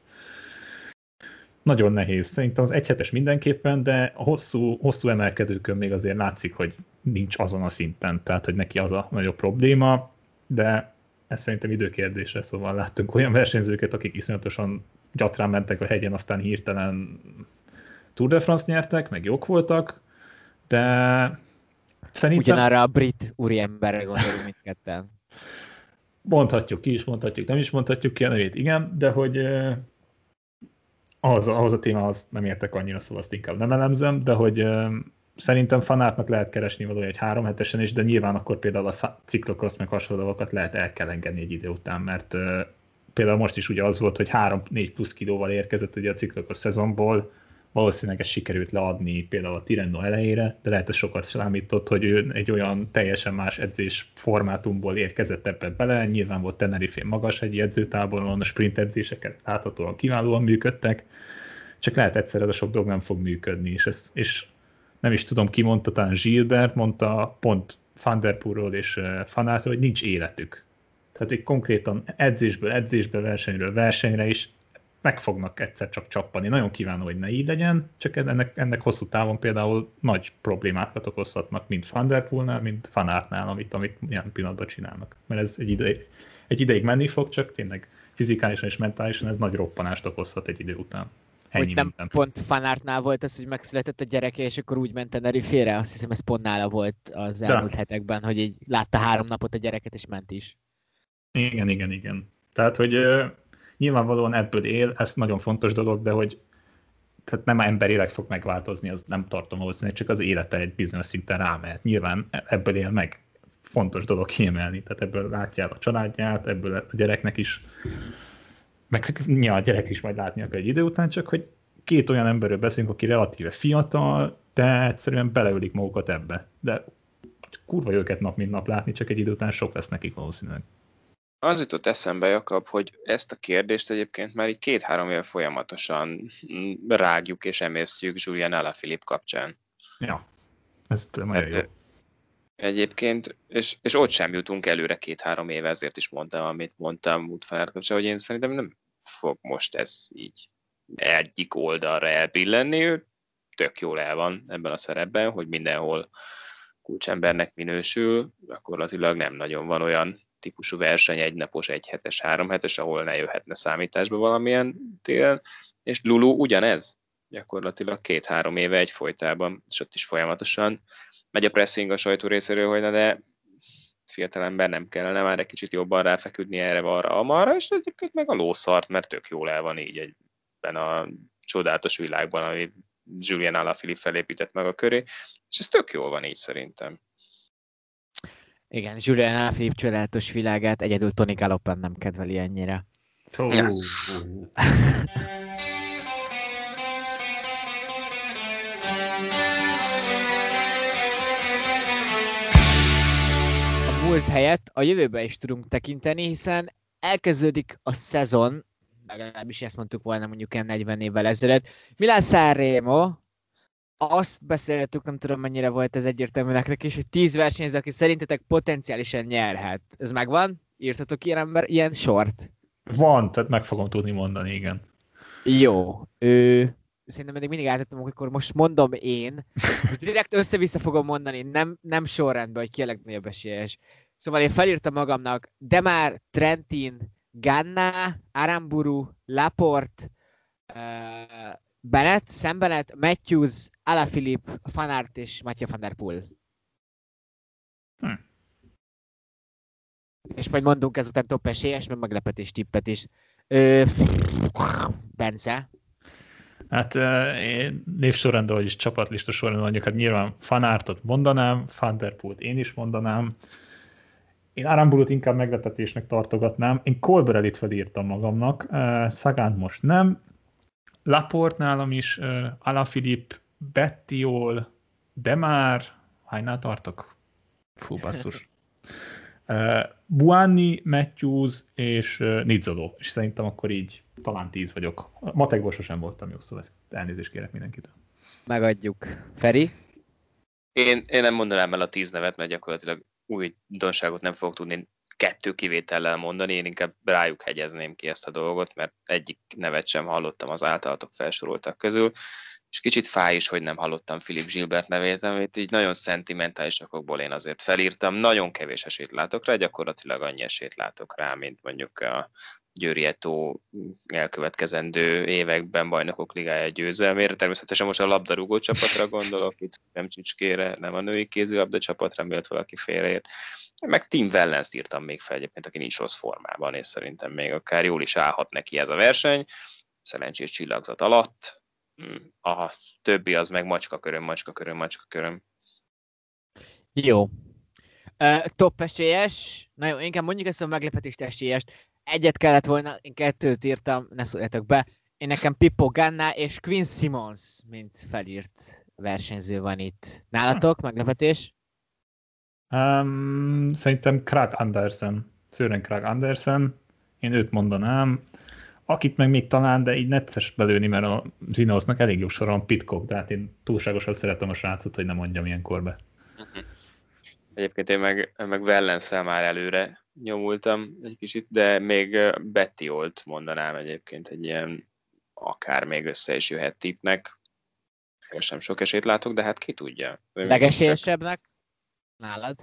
Nagyon nehéz. Szerintem az egyhetes mindenképpen, de a hosszú emelkedőkön még azért látszik, hogy nincs azon a szinten, tehát hogy neki az a nagyobb probléma, de ez szerintem időkérdése, szóval láttunk olyan versenyzőket, akik iszonyatosan gyatrán mentek a hegyen, aztán hirtelen Tour de France nyertek, meg jók voltak, de szerintem... Ugyanarra a brit úriemberre gondolunk mindketten. Mondhatjuk, ki is mondhatjuk, nem is mondhatjuk ki a nevét, igen, de hogy ahhoz a témához nem értek annyira, szóval azt inkább nem elemzem, de hogy szerintem Van Aertnak lehet keresni valójában egy 3-7-esen is, de nyilván akkor például a ciklokrossz meg hasonlókat lehet el kell engedni egy idő után, mert például most is ugye az volt, hogy 3-4 plusz kilóval érkezett ugye a ciklokrossz szezonból, valószínűleg ez sikerült leadni például a Tirreno elejére, de lehet, hogy sokat számított, hogy ő egy olyan teljesen más edzés formátumból érkezett ebbe bele, nyilván volt Tenerife magas egy edzőtáboron, a sprint edzéseket láthatóan kiválóan működtek, csak lehet egyszer ez a sok dolog nem fog működni, és nem is tudom ki mondta, talán Gilbert mondta pont Van der Poelről és Van Aertről, hogy nincs életük. Tehát ők konkrétan edzésből edzésbe, versenyről versenyre is meg fognak egyszer csak csappani. Nagyon kívánom, hogy ne így legyen, csak ennek hosszú távon például nagy problémákat okozhatnak, mint Van der Poelnál, mint Van Aertnál, amit ilyen pillanatban csinálnak. Mert ez egy ideig menni fog, csak tényleg fizikálisan és mentálisan ez nagy roppanást okozhat egy idő után. Hogy nem minden. Pont Van Aertnál volt ez, hogy megszületett a gyereke, és akkor úgy ment Tenerifére, azt hiszem ez pont nála volt az elmúlt hetekben, hogy így látta 3 napot a gyereket, és ment is. Igen. Tehát, hogy nyilvánvalóan ebből él, ez nagyon fontos dolog, de hogy tehát nem emberileg fog megváltozni, az nem tartom valószínűleg, csak az élete egy bizonyos szinten rámehet. Nyilván ebből él meg. Fontos dolog kiemelni, tehát ebből látja a családját, ebből a gyereknek is. Meg ja, a gyerek is majd látni akar egy idő után, csak hogy 2 olyan emberről beszélünk, aki relatíve fiatal, de egyszerűen beleölik magukat ebbe. De kurva őket nap mint nap látni, csak egy idő után sok lesz nekik valószínűleg. Az jutott eszembe, Jakab, hogy ezt a kérdést egyébként már így 2-3 éve folyamatosan rágjuk és emésztjük Julian Alaphilipp kapcsán. Ja, ez nagyon jó. Egyébként, és ott sem jutunk előre 2-3 éve, ezért is mondtam, amit mondtam útfáradtokra, hogy én szerintem nem fog most ez így egyik oldalra elbillenni, ő tök jól el van ebben a szerepben, hogy mindenhol kulcsembernek minősül, gyakorlatilag nem nagyon van olyan típusú verseny, 1 napos, 1 hetes, 3 hetes, ahol ne jöhetne számításba valamilyen téren, és Lulu ugyanez, gyakorlatilag 2-3 éve egyfolytában, és ott is folyamatosan megy a pressing a sajtó részéről, hogy na de fiatalember nem kellene már egy kicsit jobban ráfeküdni erre, arra, amarra, és egyébként meg a lószart, mert tök jól el van így egyben a csodálatos világban, ami Julian Alaphilipp felépített meg a köré, és ez tök jól van így szerintem. Igen, Julian Alaphilipp csodálatos világát egyedül Tony Galopin nem kedveli ennyire. Múlt helyett a jövőbe is tudunk tekinteni, hiszen elkezdődik a szezon, legalábbis ezt mondtuk volna mondjuk ilyen 40 évvel ezelőtt. Milano-Sanremo, azt beszéltük, nem tudom mennyire volt ez egyértelmű nektek is, hogy 10 versenyző, aki szerintetek potenciálisan nyerhet. Ez megvan? Írtatok ilyen sort? Van, tehát meg fogom tudni mondani, igen. Jó. Szerintem mindig átadtam, amikor most mondom én, és direkt össze-vissza fogom mondani, nem sorrendben, hogy ki a legnagyobb esélyes. Szóval én felírtam magamnak Demar, Trentin, Ganna, Aramburu, Laport, Bennett, Sam Bennett, Matthews, Alaphilipp, Van Aert és Mathieu van der Poel. És majd mondunk ezután top esélyes, meg meglepetés tippet is. Bence? Hát én névsorrendben, vagyis csapatlista sorrendben mondjuk, hát nyilván Van Aertot mondanám, Van der Poelt én is mondanám. Én Aramburut inkább meglepetésnek tartogatnám. Én Colbrellit felírtam magamnak, Szagant most nem. Laport nálam is, Alaphilipp, Bettiol, Demar, hánynál tartok? Fú, basszus. Bouhanni, Matthews és Nizzolo. És szerintem akkor így talán 10 vagyok. Matekból sosem voltam jó, szóval ezt elnézést kérek mindenkitől. Megadjuk. Feri? Én nem mondanám el a 10 nevet, mert gyakorlatilag újdonságot nem fogok tudni 2 kivétellel mondani, én inkább rájuk hegyezném ki ezt a dolgot, mert egyik nevet sem hallottam az általatok felsoroltak közül, és kicsit fáj is, hogy nem hallottam Philippe Gilbert nevét, amit így nagyon szentimentális okokból én azért felírtam. Nagyon kevés esélyt látok rá, gyakorlatilag annyi esélyt látok rá, mint mondjuk a Győri Eto elkövetkezendő években Bajnokok Ligája győzelmére. Természetesen most a labdarúgó csapatra gondolok, itt nem csücskére, nem a női kézilabda csapatra, miatt valaki félreért. Meg Tim Wellens-t írtam még fel egyébként, aki nincs rossz formában, és szerintem még akár jól is állhat neki ez a verseny, szerencsés csillagzat alatt. A többi az meg macska köröm. Jó. Top esélyes. Na jó, inkább mondjuk ezt a meglepetést esélyest. Egyet kellett volna, én 2-t írtam, ne szóljatok be. Én nekem Pippo Ganna és Quinn Simmons, mint felírt versenyző van itt. Nálatok meglepetés? Szerintem Kragh Andersen. Sören Kragh Andersen. Én őt mondanám. Akit meg még talán, de így necces belőni, mert a Ineosnak elég jó soron Pitcock, de hát én túlságosan szeretem a srácot, hogy nem mondjam ilyenkor be. Egyébként én meg Wellens-szel már előre nyomultam egy kicsit, de még Betiolt mondanám egyébként egy ilyen akár még össze is jöhet tippnek. Én sem sok esélyt látok, de hát ki tudja. Legesélyesebbnek nálad?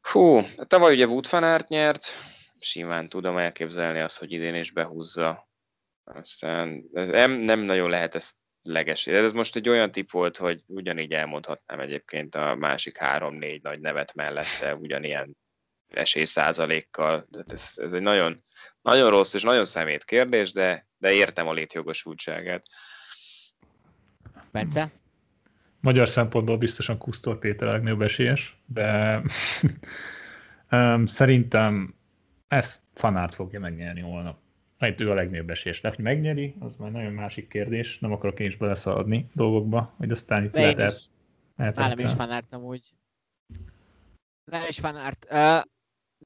Hú, tavaly ugye Wout van Aert nyert, simán tudom elképzelni azt, hogy idén is behúzza. Aztán nem nagyon lehet ezt legesélye. Ez most egy olyan tipp volt, hogy ugyanígy elmondhatnám egyébként a másik 3-4 nagy nevet mellette ugyanilyen esélyszázalékkal. Ez egy nagyon, nagyon rossz és nagyon szemét kérdés, de értem a létjogosultságát. Bence? Magyar szempontból biztosan Kusztor Péter a legnagyobb esélyes, de szerintem ezt Van Aert fogja megnyerni holnap. Itt ő a legnagyobb esélyes. De hogy megnyeri, az már nagyon másik kérdés. Nem akarok én is beleszaladni dolgokba, hogy aztán itt lehet elpállni. Nem is Van Aert amúgy.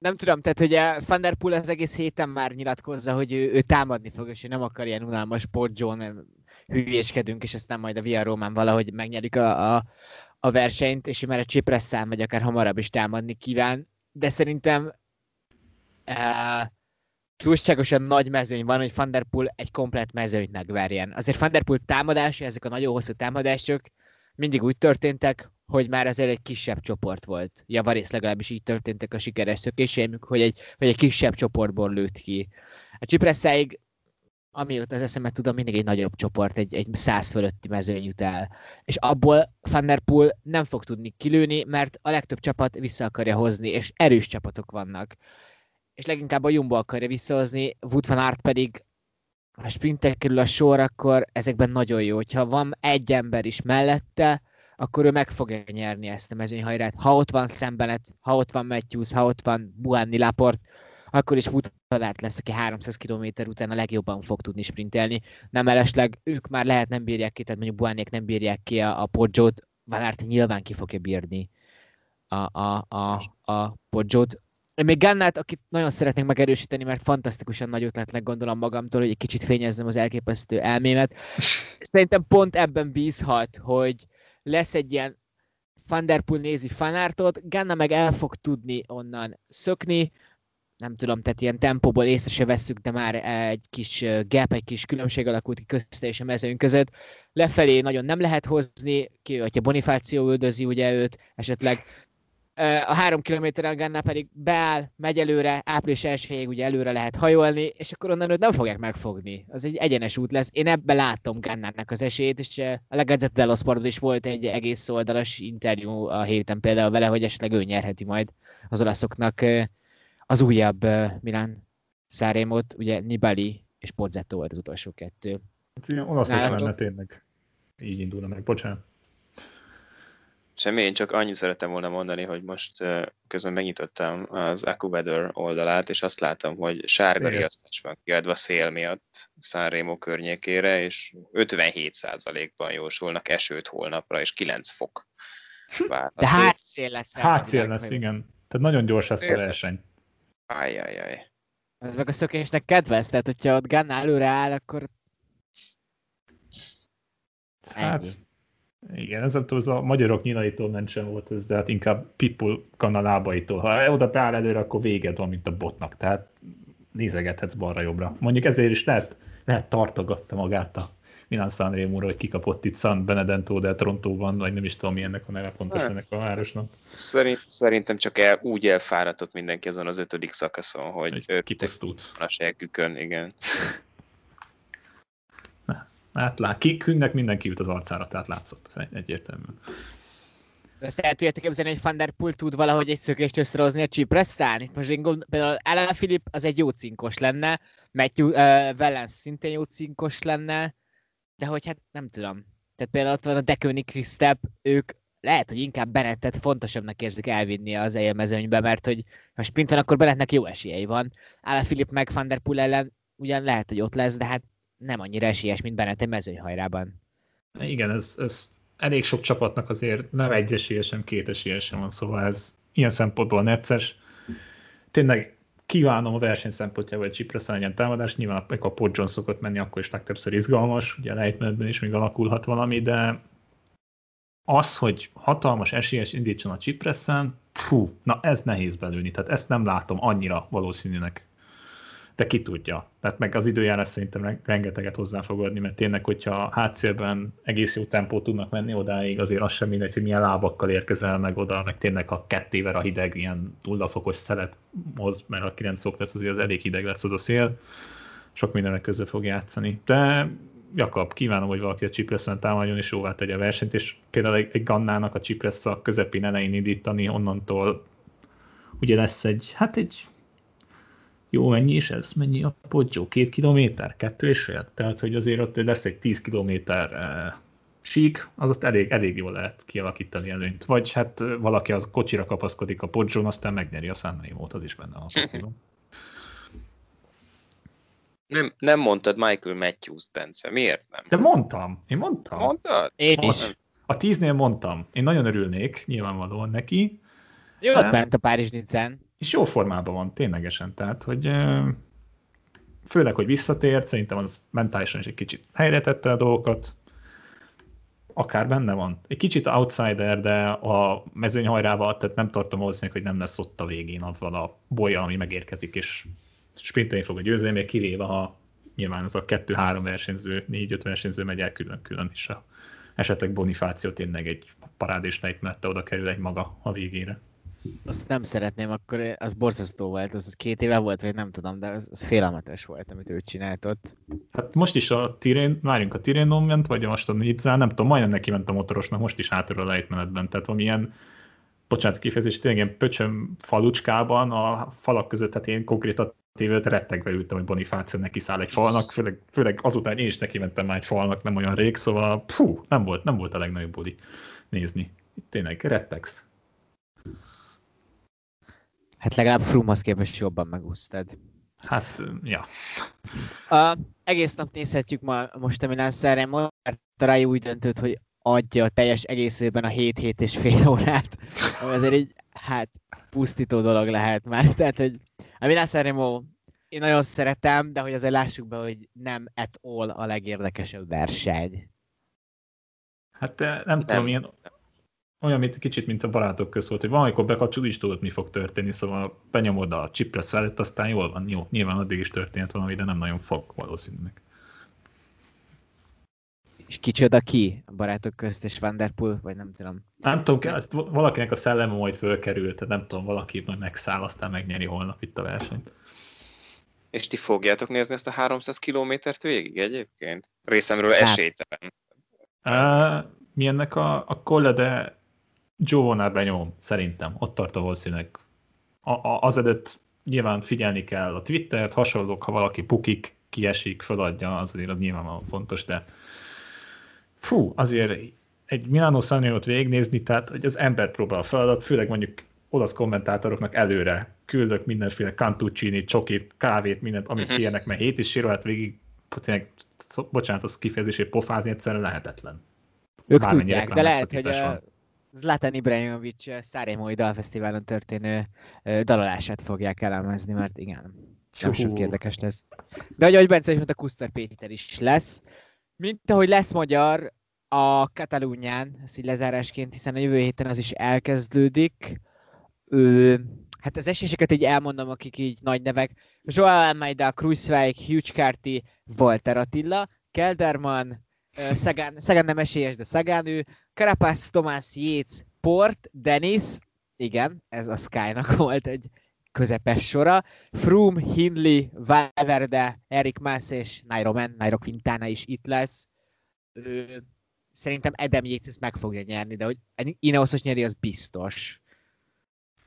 Nem tudom, tehát hogy Van der Poel az egész héten már nyilatkozza, hogy ő támadni fog, és ő nem akar ilyen unalmas sportzón, hülyéskedünk, és aztán majd a Via Román valahogy megnyerik a versenyt, és ő már a Csipresszán vagy akár hamarabb is támadni kíván. De szerintem túlságosan nagy mezőny van, hogy Van der Poel egy komplett mezőnyt megverjen. Azért Van der Poel támadásai, ezek a nagyon hosszú támadások mindig úgy történtek, hogy már azért egy kisebb csoport volt. Javarész legalábbis így történtek a sikeres szökéseimük, hogy egy kisebb csoportból lőtt ki. A Csipresszáig, amióta az eszemet tudom, mindig egy nagyobb csoport, egy 100 fölötti mezőny jut el. És abból Van der Poel nem fog tudni kilőni, mert a legtöbb csapat vissza akarja hozni, és erős csapatok vannak. És leginkább a Jumbó akarja visszahozni, Wout van Aert pedig ha sprintek kerül a sor, akkor ezekben nagyon jó. Hogyha van egy ember is mellette, akkor ő meg fogja nyerni ezt a mezőnyhajrát. Ha ott van Sam Bennett, ha ott van Matthews, ha ott van Bouhanni, Laport, akkor is Wout van Aert lesz, aki 300 km után a legjobban fog tudni sprintelni. Nem elesleg, ők már lehet nem bírják ki, tehát mondjuk Bouhanniék nem bírják ki a Poggio-t, Van Aert nyilván ki fogja bírni a Poggio-t. Még Gannát, akit nagyon szeretnék megerősíteni, mert fantasztikusan nagy ötletnek gondolom magamtól, hogy egy kicsit fényezzem az elképesztő elmémet. Szerintem pont ebben bízhat, hogy lesz egy ilyen Van der Poel nézi Van Aertot, Ganna meg el fog tudni onnan szökni, nem tudom, tehát ilyen tempóból észre se vesszük, de már egy kis gap, egy kis különbség alakult ki közte és a mezőnk között. Lefelé nagyon nem lehet hozni, ki, hogyha Bonifáció üldözi ugye őt esetleg. A 3 kilométeren Ganna pedig beáll, megy előre, április 1-ig ugye előre lehet hajolni, és akkor onnan őt nem fogják megfogni. Az egy egyenes út lesz. Én ebben látom Gannának az esélyét, és a Gazzetta dello Sportban is volt egy egész oldalas interjú a héten például vele, hogy esetleg ő nyerheti majd az olaszoknak az újabb Milano-Sanremót, ugye Nibali és Pozzetto volt az utolsó 2. Olasz is lenne tényleg. Így indulna meg, bocsánat. Semmi, én csak annyit szerettem volna mondani, hogy most közben megnyitottam az AccuWeather oldalát, és azt látom, hogy sárga riasztás van kiadva szél miatt Sanremo környékére, és 57%-ban jósolnak esőt holnapra, és 9 fok várható. De hátszél lesz. Hátszél lesz, igen. Tehát nagyon gyors lesz a verseny. Ajjajjaj. Ez meg a szökésnek kedvez, tehát hogyha ott Ganna előre áll, akkor... Hát, igen, ez nem tudom, ez a magyarok nyinaitól ment sem volt ez, de hát inkább Pipul Ganna lábaitól. Ha oda beáll előre, akkor véged van, mint a botnak, tehát nézegethetsz balra-jobbra. Mondjuk ezért is lehet tartogatta magát a Milano-Sanremóra, hogy kikapott itt San Benedetto del Trontóban, vagy nem is tudom, mi ennek a neve pontos ennek a városnak. Szerintem csak úgy elfáradtott mindenki azon az 5. szakaszon, hogy kipusztult a sejkükön, igen. Hát kikünknek mindenki jut az arcára, tehát látszott egyértelműen. Ezt el tudjátok képzelni, hogy Van der Poel tud valahogy egy szökést összehozni a csípresszán? Itt most én gondolom, például Alaphilipp az egy jó cinkos lenne, Matthew Valence szintén jó cinkos lenne, de hogy hát nem tudom. Tehát például ott van a Deceuninck Quick-Step, ők lehet, hogy inkább Bennettet fontosabbnak érzik elvinni az élmezőnybe, mert hogy ha sprint van, akkor Bennettnek jó esélyei van. Alaphilipp meg Van der Poel ellen ugyan lehet, hogy ott lesz, de hát nem annyira esélyes, mint Bennett egy mezőnyhajrában. Igen, ez elég sok csapatnak azért nem egy esélye sem, két esélye sem van, szóval ez ilyen szempontból necces. Tényleg kívánom a verseny szempontjából, hogy Csipraszán legyen támadás, nyilván a Port John szokott menni, akkor is legtöbbször izgalmas, ugye a lejtmenetben is még alakulhat valami, de az, hogy hatalmas esélyes indítson a Csipraszán, fú, na ez nehéz belőni, tehát ezt nem látom annyira valószínűnek. De ki tudja. Tehát meg az időjárás szerintem rengeteget hozzá fog adni, mert tényleg, hogyha hátszélben egész jó tempót tudnak menni odáig, azért az sem mindegy, hogy milyen lábakkal érkezel meg oda, meg tényleg ha kettéver a hideg ilyen 0 fokos szelet hoz, mert ha 9 fok lesz, azért az elég hideg lesz az a szél. Sok mindenek közül fog játszani. De Jakab, kívánom, hogy valaki a Csipresszen támadjon és jóvá tegye a versenyt, és például egy Gannának a Csipressza közepén elején indítani, onnantól ugye lesz egy jó, mennyi is ez? Mennyi a Poggio? 2 kilométer? 2,5? Tehát, hogy azért ott lesz egy 10 kilométer sík, az ott elég jól lehet kialakítani előnyt. Vagy hát valaki az kocsira kapaszkodik a Poggion, aztán megnyeri a Sanremót, az is benne van. Nem mondtad Michael Matthews, Bence, miért nem? De mondtam, én mondtam. Mondtad? Én is. A 10-nél mondtam. Én nagyon örülnék, nyilvánvalóan neki. Jó, ott bent a Párizs-Nizzán. És jó formában van, ténylegesen, tehát, hogy főleg, hogy visszatért, szerintem az mentálisan is egy kicsit helyre tette a dolgokat, akár benne van. Egy kicsit outsider, de a mezőnyhajrával, tehát nem tartom valószínűleg, hogy nem lesz ott a végén avval a bolya, ami megérkezik, és sprinteni fog a győzelmért, kivéve, ha nyilván az a 2-3 versenyző, 4-5 versenyző megy el külön-külön is, esetleg Bonifáció tényleg egy parádés lejtmenettel oda kerül egy maga a végére. Azt nem szeretném, akkor az borzasztó volt, az 2 éve volt, vagy nem tudom, de az félelmetes volt, amit ő csinált ott. Hát most is a Tirrenon ment, vagy most a Nizzán, nem tudom, majdnem neki ment a motorosnak, most is hátulról a lejtmenetben, tehát valamilyen, bocsánat kifejezés, tényleg ilyen pöcsöm falucskában, a falak között, tehát én konkrétan tévőt rettegve ültem, hogy Bonifáció neki száll egy falnak, főleg azután én is neki mentem már egy falnak, nem olyan rég, szóval pú, nem volt a legnagyobb buli nézni. Itt tényleg rettegsz. Hát legalább Froomehoz képest jobban megúsztad. Hát, ja. Egész nap nézhetjük most a Milano-Sanremót, mert a Rai úgy döntött, hogy adja a teljes egészében a 7-7 és fél órát. Ezért így, hát, pusztító dolog lehet már. Tehát, hogy a Milano-Sanremo én nagyon szeretem, de hogy azért lássuk be, hogy nem at all a legérdekesebb verseny. Hát nem tudom, ilyen... Olyan, mint kicsit, mint a Barátok köz volt, hogy valamikor bekapcsolod, is tudod, mi fog történni, szóval benyomod a Csipresz felett, aztán jól van, jó, nyilván addig is történt valami, de nem nagyon fog valószínűleg. És kicsoda ki a Barátok közt és Van der Poel, vagy nem tudom. Nem tudom, valakinek a szelleme majd fölkerült, tehát nem tudom, valaki majd megszáll, aztán megnyeri holnap itt a versenyt. És ti fogjátok nézni ezt a 300 kilométert végig egyébként? Részemről esélytelen. Mi ennek a Collade Giovannál benyom, szerintem, ott tart a valószínűleg. Azelőtt nyilván figyelni kell a Twittert, hasonlók, ha valaki pukik, kiesik, feladja, azért az nyilvánvalóan fontos, de fú, azért egy Milano-Sanremót végignézni, tehát hogy az ember próbál a feladat, főleg mondjuk olasz kommentátoroknak előre küldök mindenféle cantuccini, csokit, kávét, mindent, amit kérnek, mert 7 és fél órát végig, tényleg, bocsánat, az kifejezését pofázni egyszerűen lehetetlen. Ők tudják, de lehet, hogy a Zlatan Ibrahimović Sanremói Dalfesztiválon történő dalolását fogják elemezni, mert igen. nem sok érdekes lesz. De ahogy Bence is mondta, Kusztor Péter is lesz. Mint ahogy lesz magyar a Katalúnyán, ezt így lezárásként, hiszen a jövő héten az is elkezdődik. Hát az esélyeseket így elmondom, akik így nagy nevek. Joao Almeida, Kruijswijk, Hugh Carty, Walter Attila, Kelderman, Sagan nem esélyes, de Sagan ő, Carapaz, Tomás, Yates, Port, Dennis, igen, ez a Sky-nak volt egy közepes sora, Froome, Hindley, Valverde, Eric Mas és Nairo Quintana is itt lesz. Szerintem Adam Yates ezt meg fogja nyerni, de hogy Ineosos nyeri, az biztos.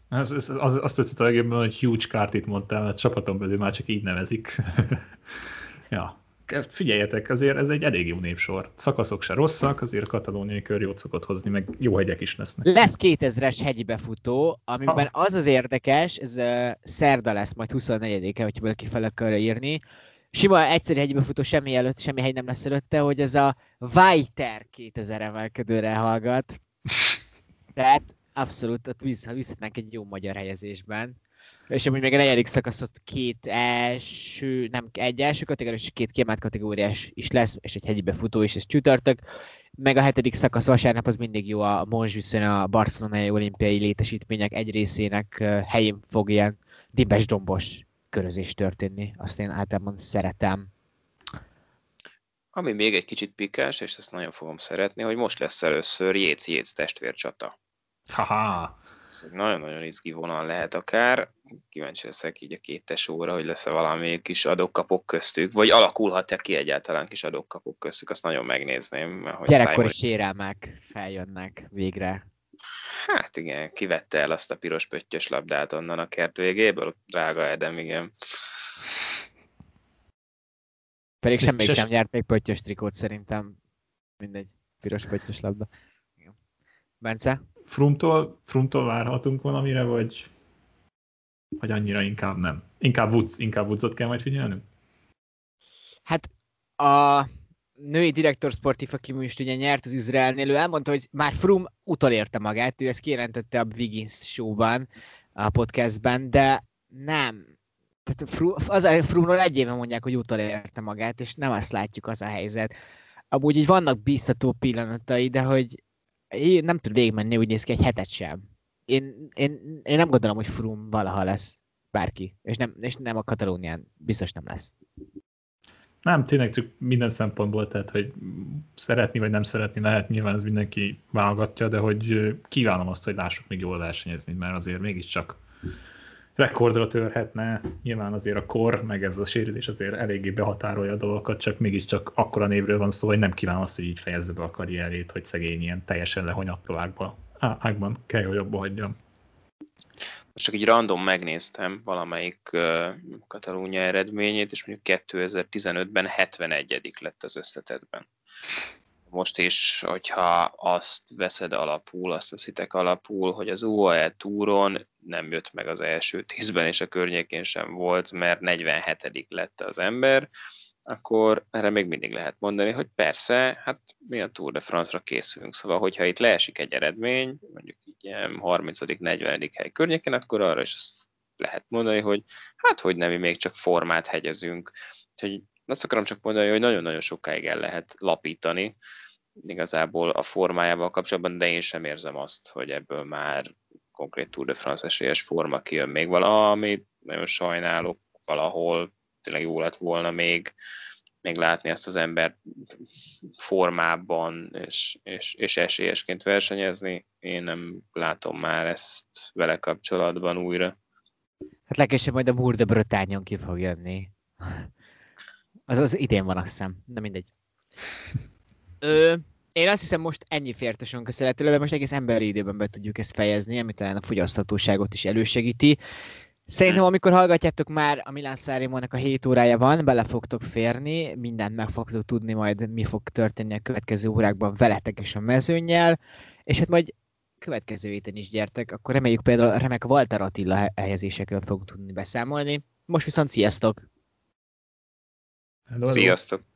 Azt tetszett a legjobb, hogy Hugh Cartyt mondtam, a csapaton belül már csak így nevezik. Ja. Figyeljetek, azért ez egy elég jó népsor. Szakaszok se rosszak, azért a katalóniai kör jót szokott hozni, meg jó hegyek is lesznek. Lesz 2000-es hegyi befutó, amiben az érdekes, ez szerda lesz majd 24-e, hogyha valaki fel akarja írni. Sima egyszerű hegyi befutó, semmi előtt, semmi hegy nem lesz előtte, hogy ez a Weiter 2000 emelkedőre hallgat. Tehát abszolút, visszatnánk egy jó magyar helyezésben. És amúgy még a negyedik szakaszot egy első kategóriás, és két kiemelt kategóriás is lesz, és egy hegyi befutó is, ez csütörtök. Meg a hetedik szakasz vasárnap, az mindig jó, a Montjuicen a barcelonai olimpiai létesítmények egy részének helyén fog ilyen dimbes-dombos körözés történni. Azt én általában szeretem. Ami még egy kicsit pikás, és ezt nagyon fogom szeretni, hogy most lesz először Yates-Yates testvércsata. Ha-ha! Nagyon-nagyon izgi vonal lehet akár. Kíváncsi leszek így a két tesóra, hogy lesz-e valami kis adokkapok köztük, vagy alakulhat-e ki egyáltalán kis adokkapok köztük, azt nagyon megnézném. Mert gyerekkori sérelmek feljönnek végre. Hát igen, kivette el azt a piros pöttyös labdát onnan a kert végéből, drága Edem, igen. Pedig semmelyik sem nyert még pöttyös trikót szerintem. Mindegy, piros pöttyös labda. Bence? Froome-tól várhatunk valamire, vagy annyira inkább nem? Inkább Woodsot kell majd figyelnünk? Hát a női direktor sportív, aki most ugye nyert az Izraelnél, ő elmondta, hogy már Froome utolérte magát, ő ezt kijelentette a Wiggins show-ban, a podcastben, de nem. Tehát Froome-ról egy éve mondják, hogy utolérte magát, és nem azt látjuk, az a helyzet. Amúgy így vannak biztató pillanatai, de hogy én nem tud végigmenni, úgy néz ki, egy hetet sem. Én nem gondolom, hogy Froome valaha lesz bárki, és nem a Katalónián, biztos nem lesz. Nem, tényleg csak minden szempontból, tehát, hogy szeretni vagy nem szeretni lehet, nyilván ez mindenki válogatja, de hogy kívánom azt, hogy lássuk még jól versenyezni, mert azért mégiscsak rekordra törhetne, nyilván azért a kor, meg ez a sérülés azért eléggé behatárolja a dolgokat, csak mégiscsak akkora névről van szó, hogy nem kívánom azt, hogy így fejezze be a karrierét, hogy szegény ilyen teljesen lehonyatló ágban kell, hogy abba hagyjam. Most csak így random megnéztem valamelyik Katalúnya eredményét, és mondjuk 2015-ben 71. lett az összetettben. Most is, hogyha azt veszed alapul, azt veszitek alapul, hogy az UAE túron nem jött meg az első 10-ben, és a környékén sem volt, mert 47. lett az ember, akkor erre még mindig lehet mondani, hogy persze, hát mi a Tour de France-ra készülünk, szóval hogyha itt leesik egy eredmény, mondjuk így 30.-40. hely környékén, akkor arra is azt lehet mondani, hogy hát hogy nem, mi még csak formát hegyezünk. Úgyhogy azt akarom csak mondani, hogy nagyon-nagyon sokáig el lehet lapítani igazából a formájával kapcsolatban, de én sem érzem azt, hogy ebből már konkrét Tour de France esélyes forma kijön, még valami, nagyon sajnálok valahol, tényleg jó lett volna még látni ezt az embert formában és esélyesként versenyezni. Én nem látom már ezt vele kapcsolatban újra. Hát legkésőbb majd a Mur de Bretagne-on ki fog jönni. Az idén van, azt hiszem, de mindegy. Én azt hiszem, most ennyi fértesünk köszönhetőleg, mert most egész emberi időben be tudjuk ezt fejezni, ami talán a fogyaszthatóságot is elősegíti. Szerintem, amikor hallgatjátok, már a Milano-Sanremónak a 7 órája van, bele fogtok férni, mindent meg fogtok tudni majd, mi fog történni a következő órákban veletek és a mezőnnyel, és hát majd következő héten is gyertek, akkor reméljük például a remek Walter Attila helyezésekről fogunk tudni beszámolni. Most viszont sziasztok! Hello. Sziasztok!